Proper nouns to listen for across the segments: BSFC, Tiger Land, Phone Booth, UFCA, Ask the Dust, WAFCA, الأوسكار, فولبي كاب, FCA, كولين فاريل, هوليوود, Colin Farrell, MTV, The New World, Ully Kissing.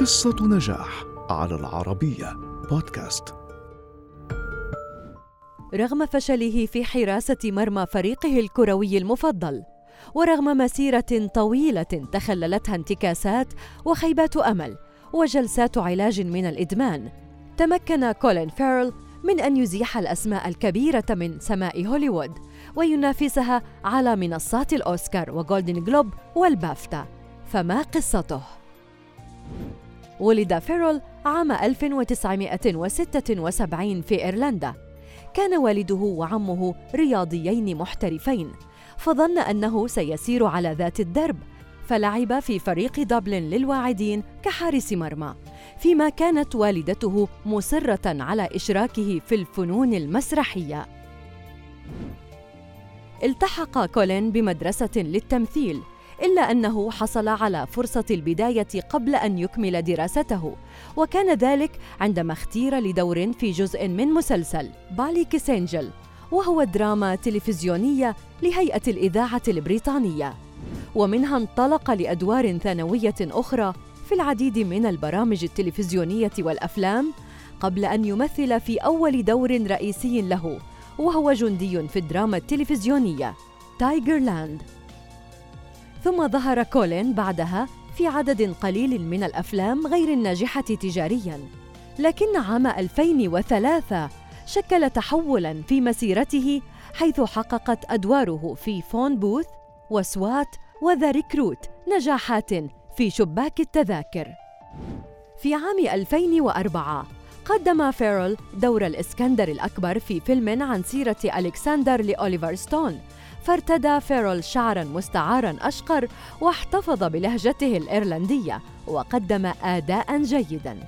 قصة نجاح على العربية بودكاست. رغم فشله في حراسة مرمى فريقه الكروي المفضل، ورغم مسيرة طويلة تخللتها انتكاسات وخيبات أمل وجلسات علاج من الإدمان، تمكن كولين فاريل من أن يزيح الأسماء الكبيرة من سماء هوليوود وينافسها على منصات الأوسكار وغولدن جلوب والبافتا. فما قصته؟ ولد فاريل عام 1976 في إيرلندا. كان والده وعمه رياضيين محترفين، فظن أنه سيسير على ذات الدرب، فلعب في فريق دبلن للواعدين كحارس مرمى، فيما كانت والدته مصرة على إشراكه في الفنون المسرحية. التحق كولين بمدرسة للتمثيل، إلا أنه حصل على فرصة البداية قبل أن يكمل دراسته، وكان ذلك عندما اختير لدور في جزء من مسلسل بالي كيسينجل، وهو دراما تلفزيونية لهيئة الإذاعة البريطانية، ومنها انطلق لأدوار ثانوية أخرى في العديد من البرامج التلفزيونية والأفلام، قبل أن يمثل في أول دور رئيسي له، وهو جندي في الدراما التلفزيونية تايجر لاند. ثم ظهر كولين بعدها في عدد قليل من الأفلام غير الناجحة تجارياً، لكن عام 2003 شكل تحولاً في مسيرته، حيث حققت أدواره في فون بوث وسوات وذا ريكروت نجاحات في شباك التذاكر. في عام 2004 قدم فاريل دور الإسكندر الأكبر في فيلم عن سيرة ألكسندر لأوليفر ستون، فارتدى فاريل شعراً مستعاراً أشقر واحتفظ بلهجته الإيرلندية وقدم آداءً جيداً،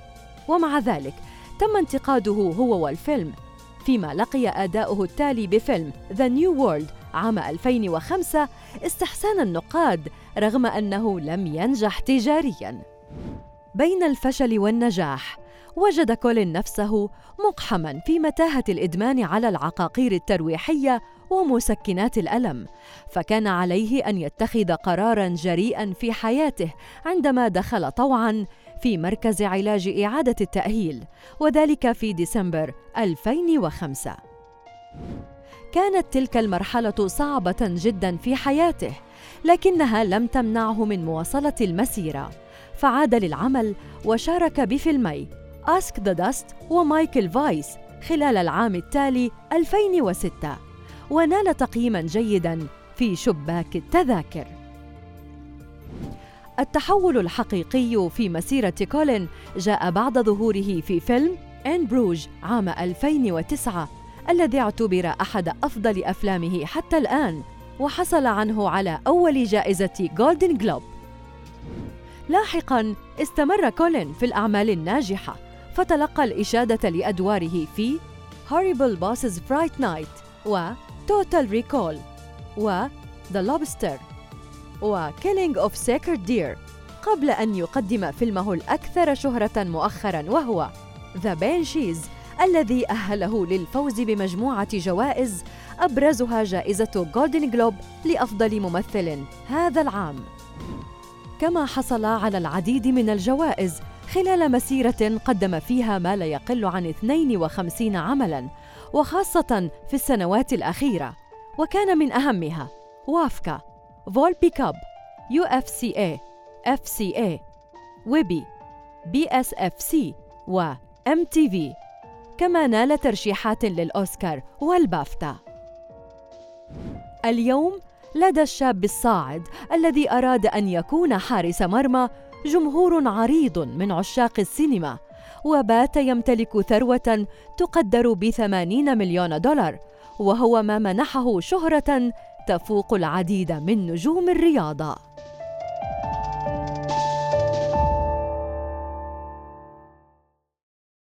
ومع ذلك تم انتقاده هو والفيلم، فيما لقي آداؤه التالي بفيلم The New World عام 2005 استحسان النقاد، رغم أنه لم ينجح تجارياً. بين الفشل والنجاح وجد كولين نفسه مقحماً في متاهة الإدمان على العقاقير الترويحية ومسكنات الألم، فكان عليه أن يتخذ قراراً جريئاً في حياته عندما دخل طوعاً في مركز علاج إعادة التأهيل، وذلك في ديسمبر 2005. كانت تلك المرحلة صعبة جداً في حياته، لكنها لم تمنعه من مواصلة المسيرة، فعاد للعمل وشارك بفيلمي Ask the Dust ومايكل فايس خلال العام التالي 2006، ونال تقييماً جيداً في شباك التذاكر. التحول الحقيقي في مسيرة كولين جاء بعد ظهوره في فيلم إن بروج عام 2009، الذي اعتبر أحد أفضل أفلامه حتى الآن، وحصل عنه على أول جائزة غولدن جلوب. لاحقاً استمر كولين في الأعمال الناجحة، فتلقى الإشادة لأدواره في Horrible Bosses Fright Night و Total Recall و The Lobster و Killing of Sacred Deer، قبل أن يقدم فيلمه الأكثر شهرة مؤخراً وهو The Banshees، الذي أهله للفوز بمجموعة جوائز، أبرزها جائزة غولدن جلوب لأفضل ممثل هذا العام، كما حصل على العديد من الجوائز خلال مسيرة قدم فيها ما لا يقل عن 52 عملاً، وخاصة في السنوات الأخيرة، وكان من أهمها WAFCA، فولبي كاب، UFCA، FCA، ويبي، BSFC و MTV، كما نال ترشيحات للأوسكار والبافتا. اليوم لدى الشاب الصاعد الذي أراد أن يكون حارس مرمى جمهور عريض من عشاق السينما، وبات يمتلك ثروة تقدر ب$80 مليون، وهو ما منحه شهرة تفوق العديد من نجوم الرياضة.